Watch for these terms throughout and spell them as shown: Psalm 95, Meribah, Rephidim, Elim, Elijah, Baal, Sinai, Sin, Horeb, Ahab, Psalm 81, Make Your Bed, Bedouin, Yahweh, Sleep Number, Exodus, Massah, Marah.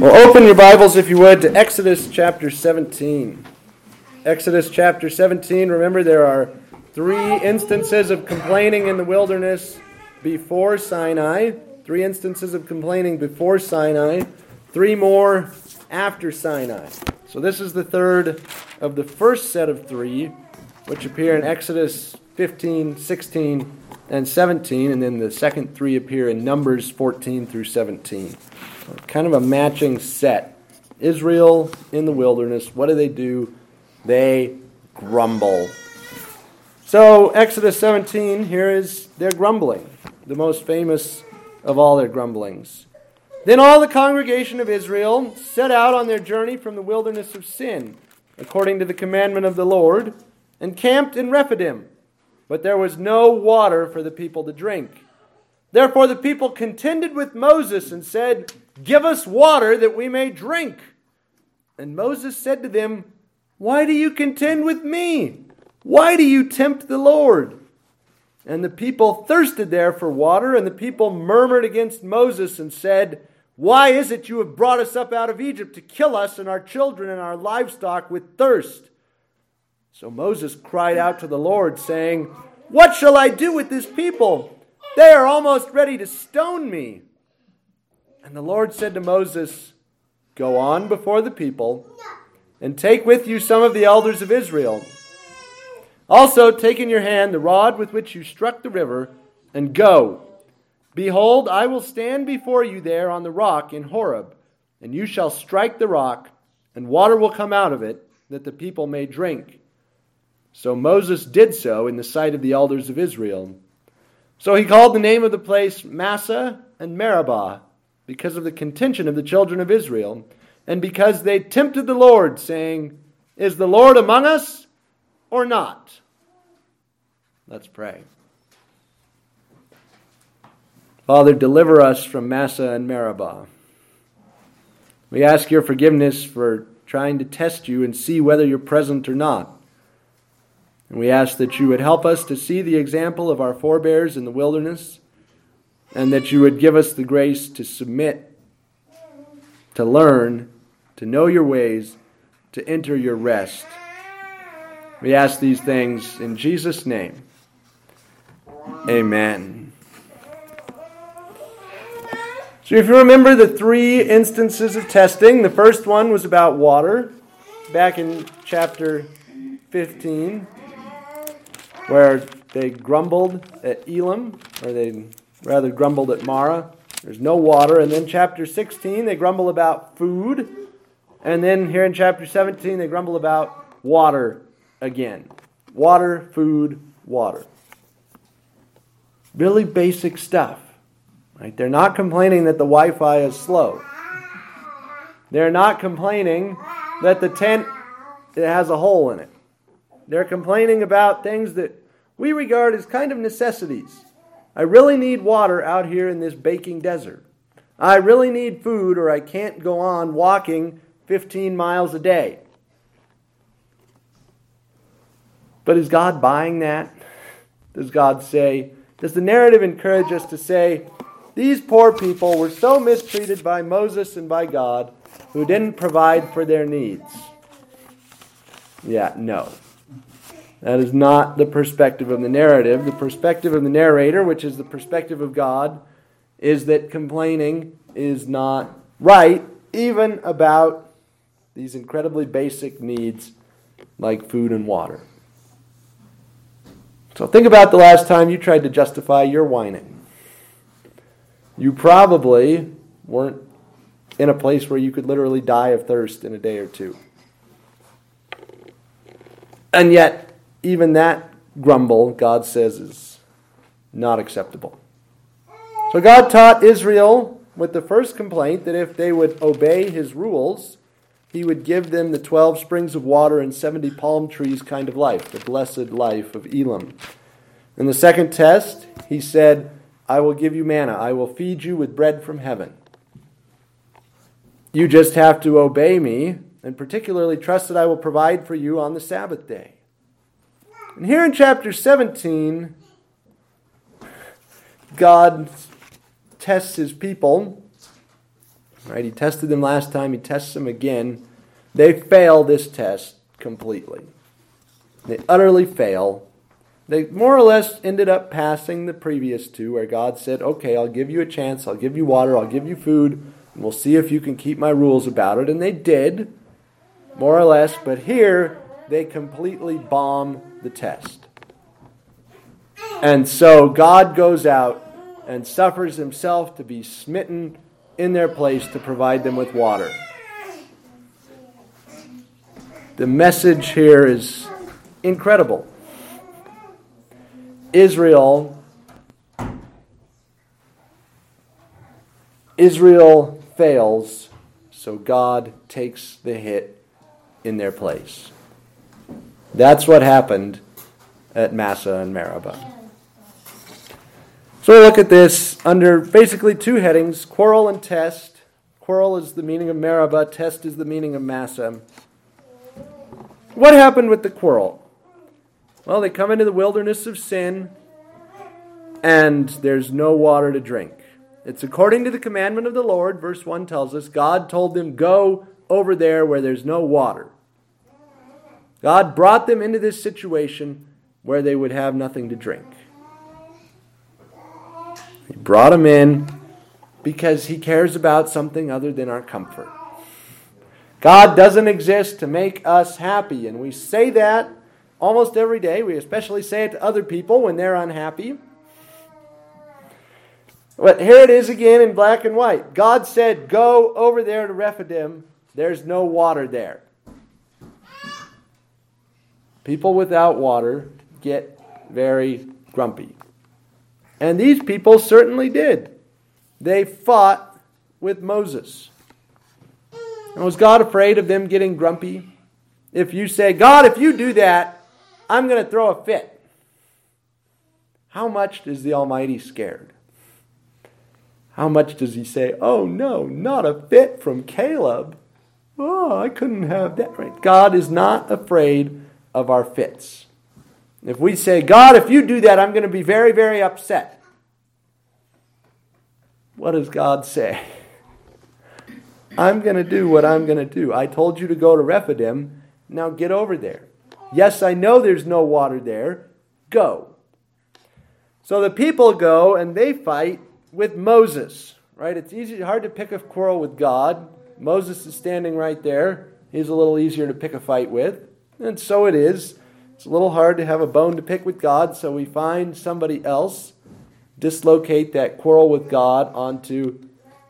Well, open your Bibles, if you would, to Exodus chapter 17. Exodus chapter 17, remember there are three instances of complaining in the wilderness before Sinai. Three instances of complaining before Sinai. Three more after Sinai. So this is the third of the first set of three, which appear in Exodus 15, 16, and 17, and then the second three appear in Numbers 14 through 17. So kind of a matching set. Israel in the wilderness, what do? They grumble. So Exodus 17, here is their grumbling, the most famous of all their grumblings. Then all the congregation of Israel set out on their journey from the wilderness of Sin, according to the commandment of the Lord, and camped in Rephidim. But there was no water for the people to drink. Therefore the people contended with Moses and said, "Give us water that we may drink." And Moses said to them, "Why do you contend with me? Why do you tempt the Lord?" And the people thirsted there for water, and the people murmured against Moses and said, "Why is it you have brought us up out of Egypt to kill us and our children and our livestock with thirst?" So Moses cried out to the Lord, saying, "What shall I do with this people? They are almost ready to stone me." And the Lord said to Moses, "Go on before the people, and take with you some of the elders of Israel. Also take in your hand the rod with which you struck the river, and go. Behold, I will stand before you there on the rock in Horeb, and you shall strike the rock, and water will come out of it, that the people may drink." So Moses did so in the sight of the elders of Israel. So he called the name of the place Massah and Meribah, because of the contention of the children of Israel, and because they tempted the Lord, saying, "Is the Lord among us or not?" Let's pray. Father, deliver us from Massah and Meribah. We ask your forgiveness for trying to test you and see whether you're present or not. And we ask that you would help us to see the example of our forebears in the wilderness, and that you would give us the grace to submit, to learn, to know your ways, to enter your rest. We ask these things in Jesus' name. Amen. So if you remember the three instances of testing, the first one was about water, back in chapter 15. Where they grumbled at Elim, or they rather grumbled at Marah. There's no water. And then chapter 16, they grumble about food. And then here in chapter 17, they grumble about water again. Water, food, water. Really basic stuff. Right? They're not complaining that the Wi-Fi is slow. They're not complaining that the tent has a hole in it. They're complaining about things that we regard as kind of necessities. I really need water out here in this baking desert. I really need food, or I can't go on walking 15 miles a day. But is God buying that? Does the narrative encourage us to say, these poor people were so mistreated by Moses and by God, who didn't provide for their needs? Yeah, no. That is not the perspective of the narrative. The perspective of the narrator, which is the perspective of God, is that complaining is not right, even about these incredibly basic needs like food and water. So think about the last time you tried to justify your whining. You probably weren't in a place where you could literally die of thirst in a day or two. And yet, even that grumble, God says, is not acceptable. So God taught Israel with the first complaint that if they would obey his rules, he would give them the 12 springs of water and 70 palm trees kind of life, the blessed life of Elim. In the second test, he said, "I will give you manna. I will feed you with bread from heaven. You just have to obey me, and particularly trust that I will provide for you on the Sabbath day." And here in chapter 17, God tests his people Right? He tested them last time. He tests them again. They fail this test completely. They utterly fail. They more or less ended up passing the previous two where God said, okay, I'll give you a chance. I'll give you water. I'll give you food. And we'll see if you can keep my rules about it. And they did, more or less. But here, they completely bomb the test. And so God goes out and suffers himself to be smitten in their place to provide them with water. The message here is incredible. Israel fails, so God takes the hit in their place. That's what happened at Massah and Meribah. So we look at this under basically two headings, quarrel and test. Quarrel is the meaning of Meribah, test is the meaning of Massah. What happened with the quarrel? Well, they come into the wilderness of Sin, and there's no water to drink. It's according to the commandment of the Lord, verse 1 tells us, God told them, go over there where there's no water. God brought them into this situation where they would have nothing to drink. He brought him in because he cares about something other than our comfort. God doesn't exist to make us happy. And we say that almost every day. We especially say it to other people when they're unhappy. But here it is again in black and white. God said, go over there to Rephidim. There's no water there. People without water get very grumpy. And these people certainly did. They fought with Moses. And was God afraid of them getting grumpy? If you say, God, if you do that, I'm going to throw a fit. How much is the Almighty scared? How much does he say, oh no, not a fit from Caleb. Oh, I couldn't have that right. God is not afraid of our fits. If we say, God, if you do that, I'm going to be very, very upset. What does God say? I'm going to do what I'm going to do. I told you to go to Rephidim. Now get over there. Yes, I know there's no water there. Go. So the people go and they fight with Moses. Right? It's hard to pick a quarrel with God. Moses is standing right there. He's a little easier to pick a fight with. And so it is. It's a little hard to have a bone to pick with God, so we find somebody else, dislocate that quarrel with God onto,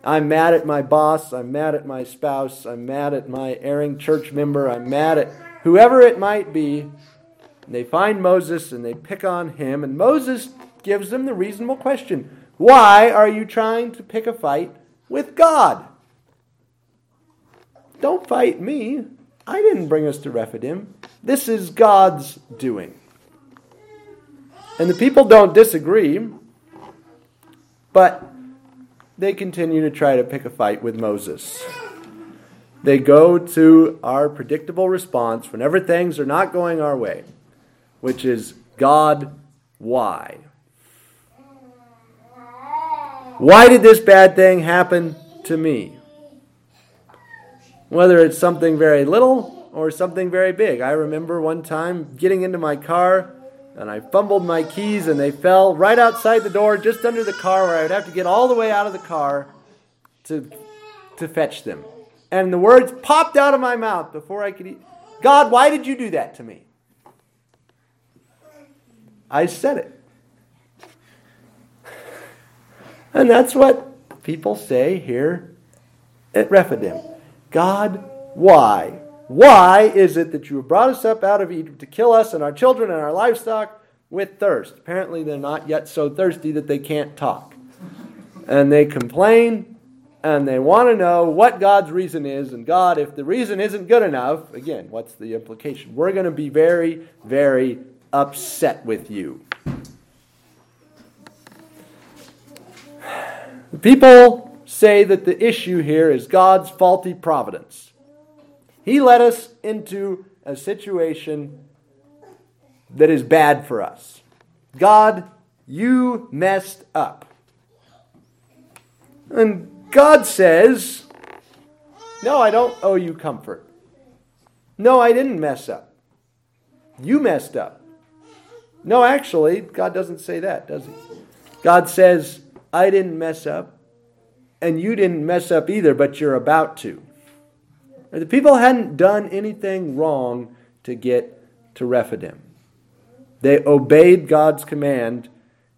I'm mad at my boss, I'm mad at my spouse, I'm mad at my erring church member, I'm mad at whoever it might be. And they find Moses and they pick on him, and Moses gives them the reasonable question, why are you trying to pick a fight with God? Don't fight me. I didn't bring us to Rephidim. This is God's doing. And the people don't disagree, but they continue to try to pick a fight with Moses. They go to our predictable response whenever things are not going our way, which is, God, why? Why did this bad thing happen to me? Whether it's something very little or something very big. I remember one time getting into my car and I fumbled my keys and they fell right outside the door just under the car where I would have to get all the way out of the car to fetch them. And the words popped out of my mouth before I could God, why did you do that to me? I said it. And that's what people say here at Rephidim. God, why? Why is it that you have brought us up out of Egypt to kill us and our children and our livestock with thirst? Apparently they're not yet so thirsty that they can't talk. And they complain and they want to know what God's reason is. And God, if the reason isn't good enough, again, what's the implication? We're going to be very, very upset with you. The people say that the issue here is God's faulty providence. He led us into a situation that is bad for us. God, you messed up. And God says, No, I don't owe you comfort. No, I didn't mess up. You messed up. No, actually, God doesn't say that, does he? God says, I didn't mess up, and you didn't mess up either, but you're about to. The people hadn't done anything wrong to get to Rephidim. They obeyed God's command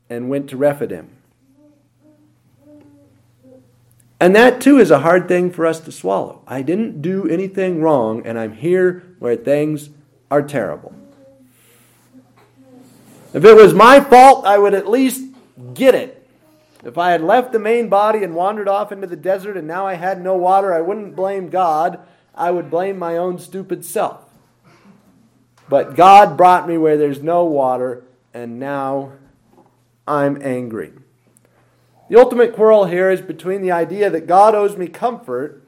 and went to Rephidim. And that, too, is a hard thing for us to swallow. I didn't do anything wrong, and I'm here where things are terrible. If it was my fault, I would at least get it. If I had left the main body and wandered off into the desert and now I had no water, I wouldn't blame God. I would blame my own stupid self. But God brought me where there's no water, and now I'm angry. The ultimate quarrel here is between the idea that God owes me comfort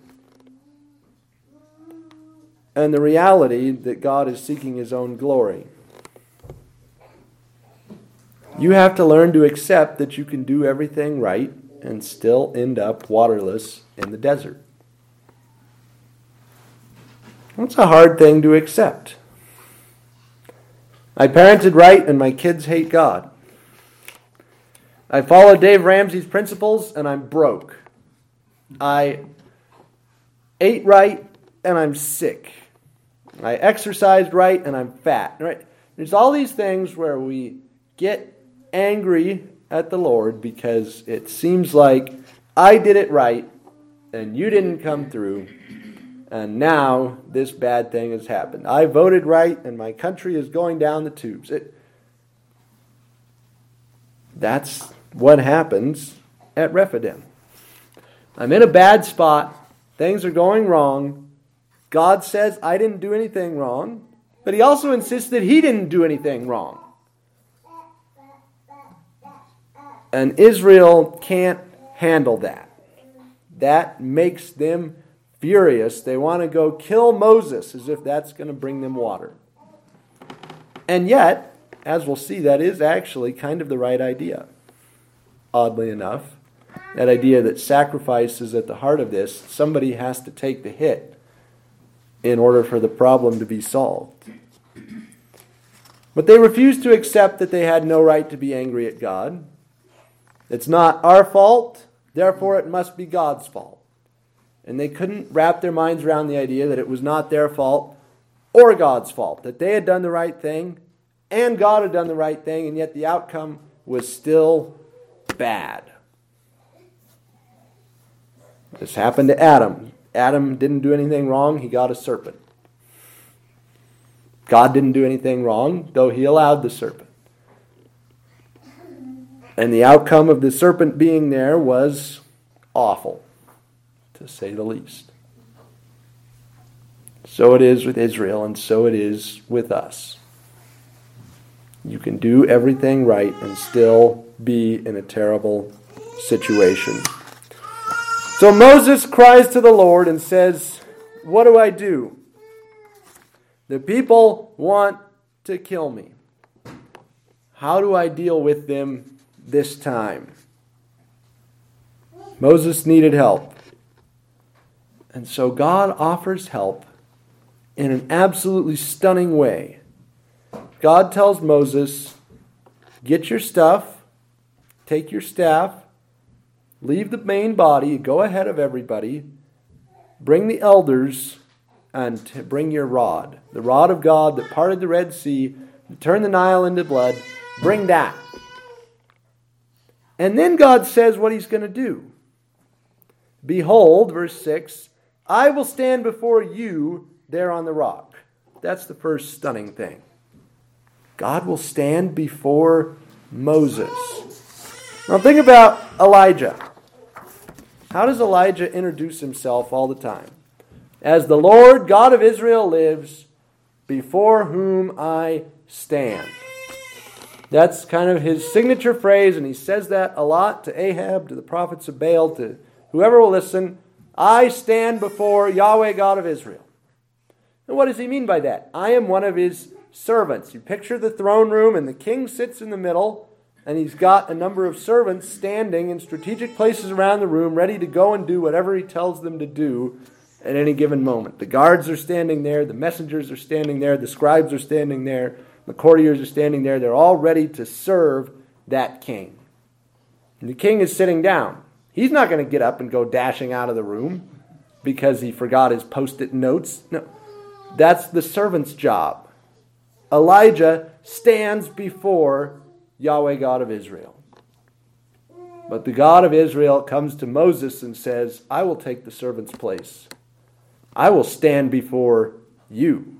and the reality that God is seeking his own glory. You have to learn to accept that you can do everything right and still end up waterless in the desert. That's a hard thing to accept. I parented right and my kids hate God. I follow Dave Ramsey's principles and I'm broke. I ate right and I'm sick. I exercised right and I'm fat. Right? There's all these things where we get angry at the Lord because it seems like I did it right and you didn't come through and now this bad thing has happened. I voted right and my country is going down the tubes. That's what happens at Rephidim. I'm in a bad spot. Things are going wrong. God says I didn't do anything wrong, but he also insists that he didn't do anything wrong. And Israel can't handle that. That makes them furious. They want to go kill Moses as if that's going to bring them water. And yet, as we'll see, that is actually kind of the right idea. Oddly enough, that idea that sacrifice is at the heart of this, somebody has to take the hit in order for the problem to be solved. But they refused to accept that they had no right to be angry at God. It's not our fault, therefore it must be God's fault. And they couldn't wrap their minds around the idea that it was not their fault or God's fault, that they had done the right thing and God had done the right thing, and yet the outcome was still bad. This happened to Adam. Adam didn't do anything wrong. He got a serpent. God didn't do anything wrong, though he allowed the serpent. And the outcome of the serpent being there was awful, to say the least. So it is with Israel, and so it is with us. You can do everything right and still be in a terrible situation. So Moses cries to the Lord and says, "What do I do? The people want to kill me. How do I deal with them this time?" Moses needed help. And so God offers help in an absolutely stunning way. God tells Moses, get your stuff, take your staff, leave the main body, go ahead of everybody, bring the elders, and bring your rod. The rod of God that parted the Red Sea, turned the Nile into blood, bring that. And then God says what he's going to do. Behold, verse 6, I will stand before you there on the rock. That's the first stunning thing. God will stand before Moses. Now think about Elijah. How does Elijah introduce himself all the time? As the Lord God of Israel lives, before whom I stand. That's kind of his signature phrase, and he says that a lot to Ahab, to the prophets of Baal, to whoever will listen. I stand before Yahweh God of Israel. And what does he mean by that? I am one of his servants. You picture the throne room and the king sits in the middle and he's got a number of servants standing in strategic places around the room ready to go and do whatever he tells them to do. at any given moment. The guards are standing there. The messengers are standing there. The scribes are standing there. The courtiers are standing there. They're all ready to serve that king. And the king is sitting down. He's not going to get up and go dashing out of the room because he forgot his post-it notes. No, that's the servant's job. Elijah stands before Yahweh, God of Israel. But the God of Israel comes to Moses and says, I will take the servant's place. I will stand before you.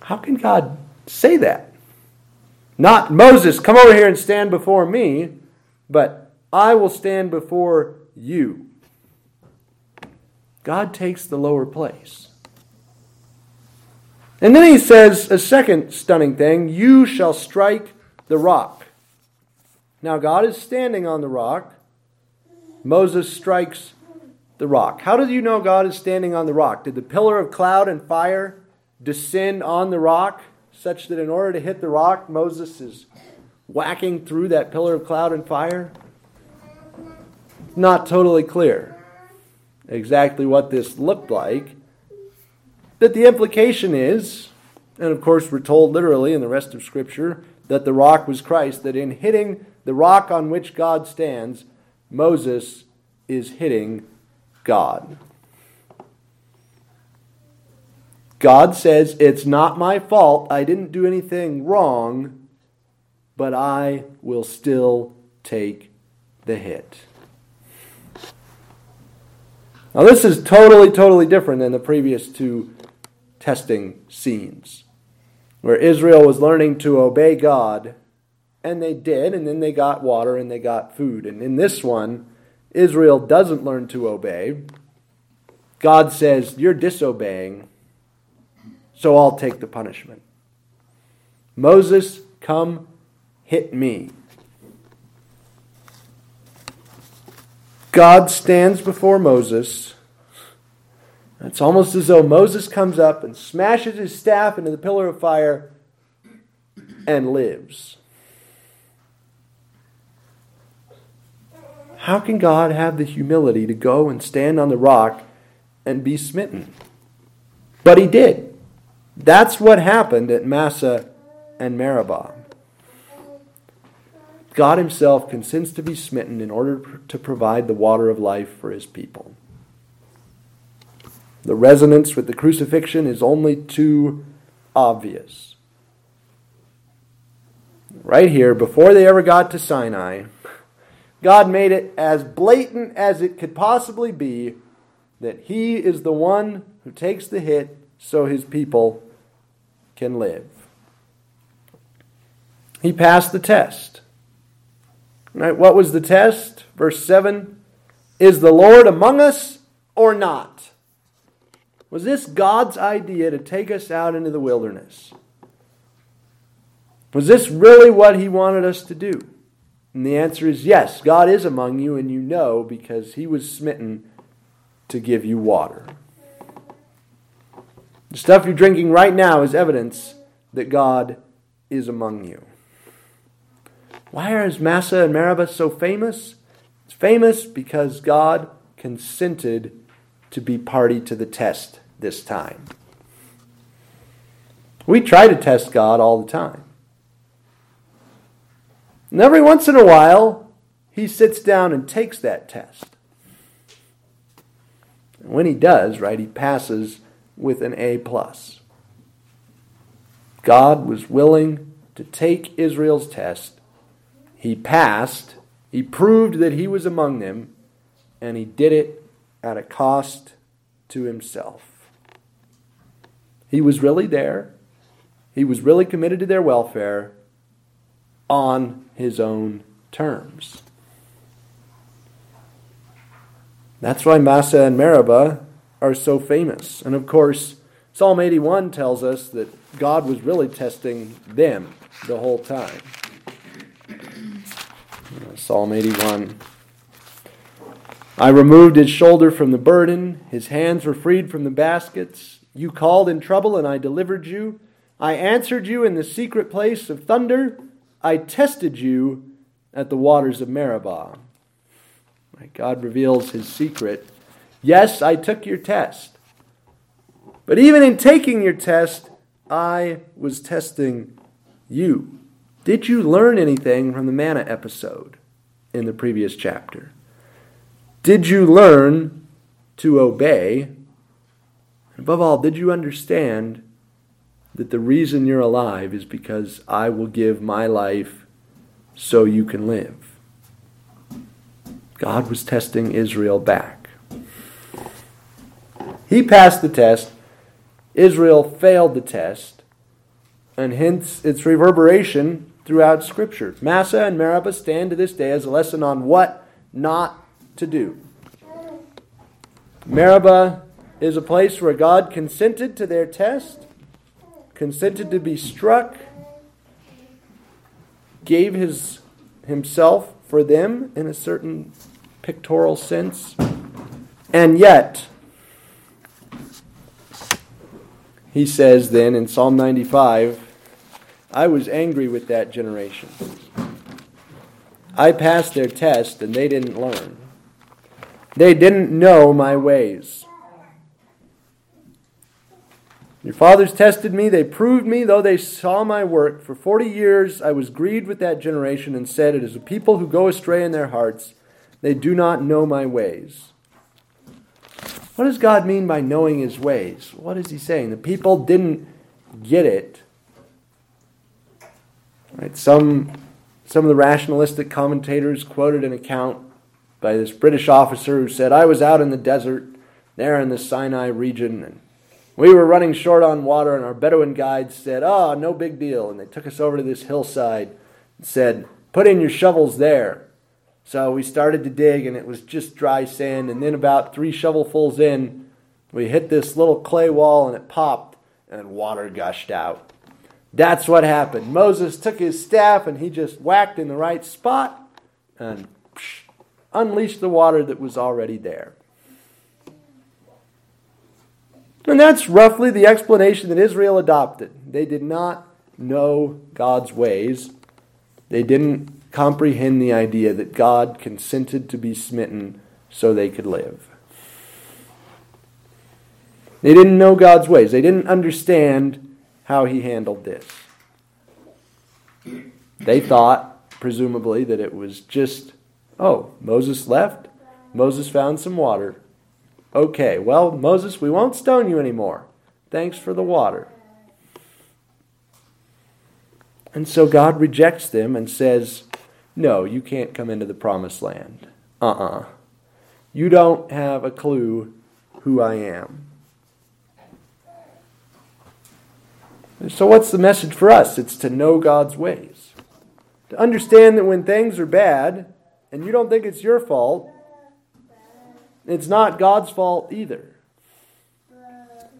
How can God say that? Not Moses, come over here and stand before me, but I will stand before you. God takes the lower place. And then he says a second stunning thing, you shall strike the rock. Now God is standing on the rock. Moses strikes the rock. How do you know God is standing on the rock? Did the pillar of cloud and fire descend on the rock such that in order to hit the rock, Moses is whacking through that pillar of cloud and fire? Not totally clear exactly what this looked like. But the implication is, and of course we're told literally in the rest of Scripture, that the rock was Christ, that in hitting the rock on which God stands, Moses is hitting God. God says, it's not my fault, I didn't do anything wrong, but I will still take the hit. Now this is totally different than the previous two testing scenes, where Israel was learning to obey God, and they did, and then they got water and they got food. And in this one, Israel doesn't learn to obey. God says, you're disobeying, so I'll take the punishment. Moses, come hit me. God stands before Moses. It's almost as though Moses comes up and smashes his staff into the pillar of fire and lives. How can God have the humility to go and stand on the rock and be smitten? But he did. That's what happened at Massah and Meribah. God himself consents to be smitten in order to provide the water of life for his people. The resonance with the crucifixion is only too obvious. Right here, before they ever got to Sinai, God made it as blatant as it could possibly be that he is the one who takes the hit so his people can live. He passed the test. Right? What was the test? Verse 7, is the Lord among us or not? Was this God's idea to take us out into the wilderness? Was this really what he wanted us to do? And the answer is yes, God is among you, and you know because he was smitten to give you water. The stuff you're drinking right now is evidence that God is among you. Why are Massah and Meribah so famous? It's famous because God consented to be party to the test this time. We try to test God all the time. And every once in a while, he sits down and takes that test. And when he does, right, he passes with an A+. God was willing to take Israel's test. He passed. He proved that he was among them. And he did it at a cost to himself. He was really there. He was really committed to their welfare on his own terms. That's why Massah and Meribah are so famous. And of course, Psalm 81 tells us that God was really testing them the whole time. Psalm 81. I removed his shoulder from the burden. His hands were freed from the baskets. You called in trouble, and I delivered you. I answered you in the secret place of thunder. I tested you at the waters of Meribah. God reveals his secret Yes, I took your test. But even in taking your test, I was testing you. Did you learn anything from the manna episode in the previous chapter? Did you learn to obey? Above all, did you understand that the reason you're alive is because I will give my life so you can live? God was testing Israel back. He passed the test. Israel failed the test. And hence its reverberation throughout Scripture. Massah and Meribah stand to this day as a lesson on what not to do. Meribah is a place where God consented to their test, consented to be struck, gave himself for them in a certain pictorial sense, and yet he says then in Psalm 95, I was angry with that generation. I passed their test and they didn't learn. They didn't know my ways. Your fathers tested me, they proved me, though they saw my work. For 40 years I was grieved with that generation and said, it is a people who go astray in their hearts. They do not know my ways. What does God mean by knowing his ways? What is he saying? The people didn't get it. Right, some of the rationalistic commentators quoted an account by this British officer who said, I was out in the desert, there in the Sinai region, and we were running short on water, and our Bedouin guides said, oh, no big deal. And they took us over to this hillside and said, put in your shovels there. So we started to dig, and it was just dry sand. And then about 3 shovelfuls in, we hit this little clay wall, and it popped, and water gushed out. That's what happened. Moses took his staff, and he just whacked in the right spot and unleashed the water that was already there. And that's roughly the explanation that Israel adopted. They did not know God's ways. They didn't comprehend the idea that God consented to be smitten so they could live. They didn't know God's ways. They didn't understand how he handled this. They thought, presumably, that it was just, oh, Moses left, Moses found some water. Okay, well, Moses, we won't stone you anymore. Thanks for the water. And so God rejects them and says, no, you can't come into the promised land. You don't have a clue who I am. So what's the message for us? It's to know God's ways. To understand that when things are bad, and you don't think it's your fault, it's not God's fault either.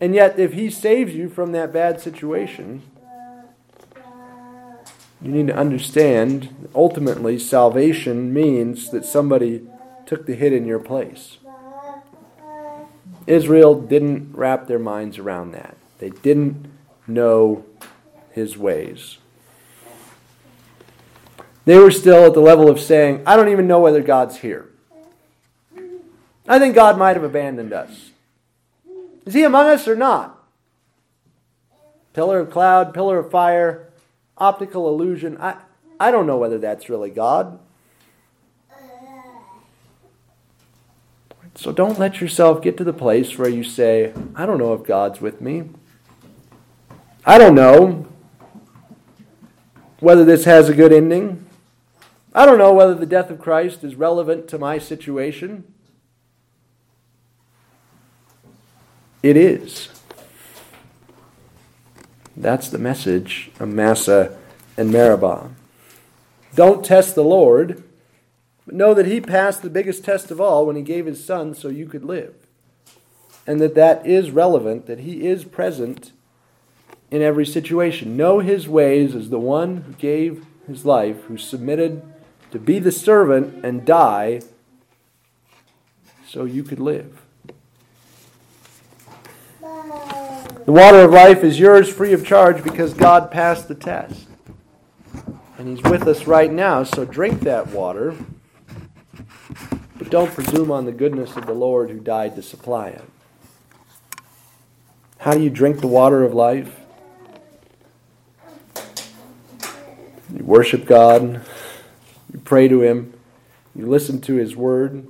And yet, if he saves you from that bad situation, you need to understand that ultimately salvation means that somebody took the hit in your place. Israel didn't wrap their minds around that. They didn't know his ways. They were still at the level of saying, I don't even know whether God's here. I think God might have abandoned us. Is he among us or not? Pillar of cloud, pillar of fire, optical illusion. I don't know whether that's really God. So don't let yourself get to the place where you say, I don't know if God's with me. I don't know whether this has a good ending. I don't know whether the death of Christ is relevant to my situation. It is. That's the message of Massah and Meribah. Don't test the Lord, but know that he passed the biggest test of all when he gave his son so you could live. And that is relevant, that he is present in every situation. Know his ways as the one who gave his life, who submitted to be the servant and die so you could live. The water of life is yours free of charge because God passed the test. And he's with us right now, so drink that water. But Don't presume on the goodness of the Lord who died to supply it. How do you drink the water of life? You worship God. You pray to Him. You listen to His Word.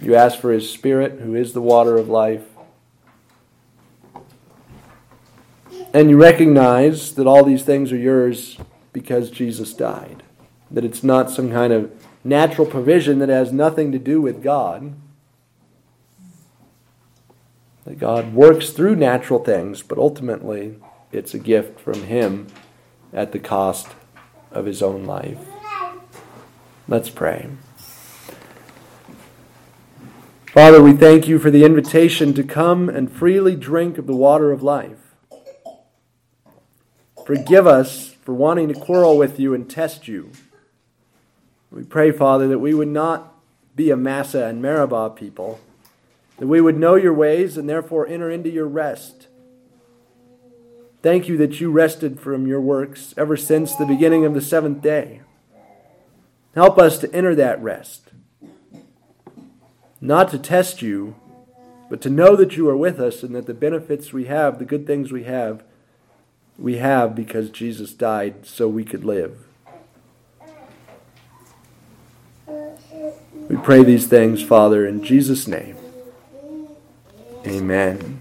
You ask for His Spirit, who is the water of life. And you recognize that all these things are yours because Jesus died. That it's not some kind of natural provision that has nothing to do with God. That God works through natural things, but ultimately it's a gift from Him at the cost of His own life. Let's pray. Father, we thank You for the invitation to come and freely drink of the water of life. Forgive us for wanting to quarrel with You and test You. We pray, Father, that we would not be a Massah and Meribah people, that we would know Your ways and therefore enter into Your rest. Thank You that You rested from Your works ever since the beginning of the seventh day. Help us to enter that rest, not to test You, but to know that You are with us and that the benefits we have, the good things we have because Jesus died so we could live. We pray these things, Father, in Jesus' name. Amen.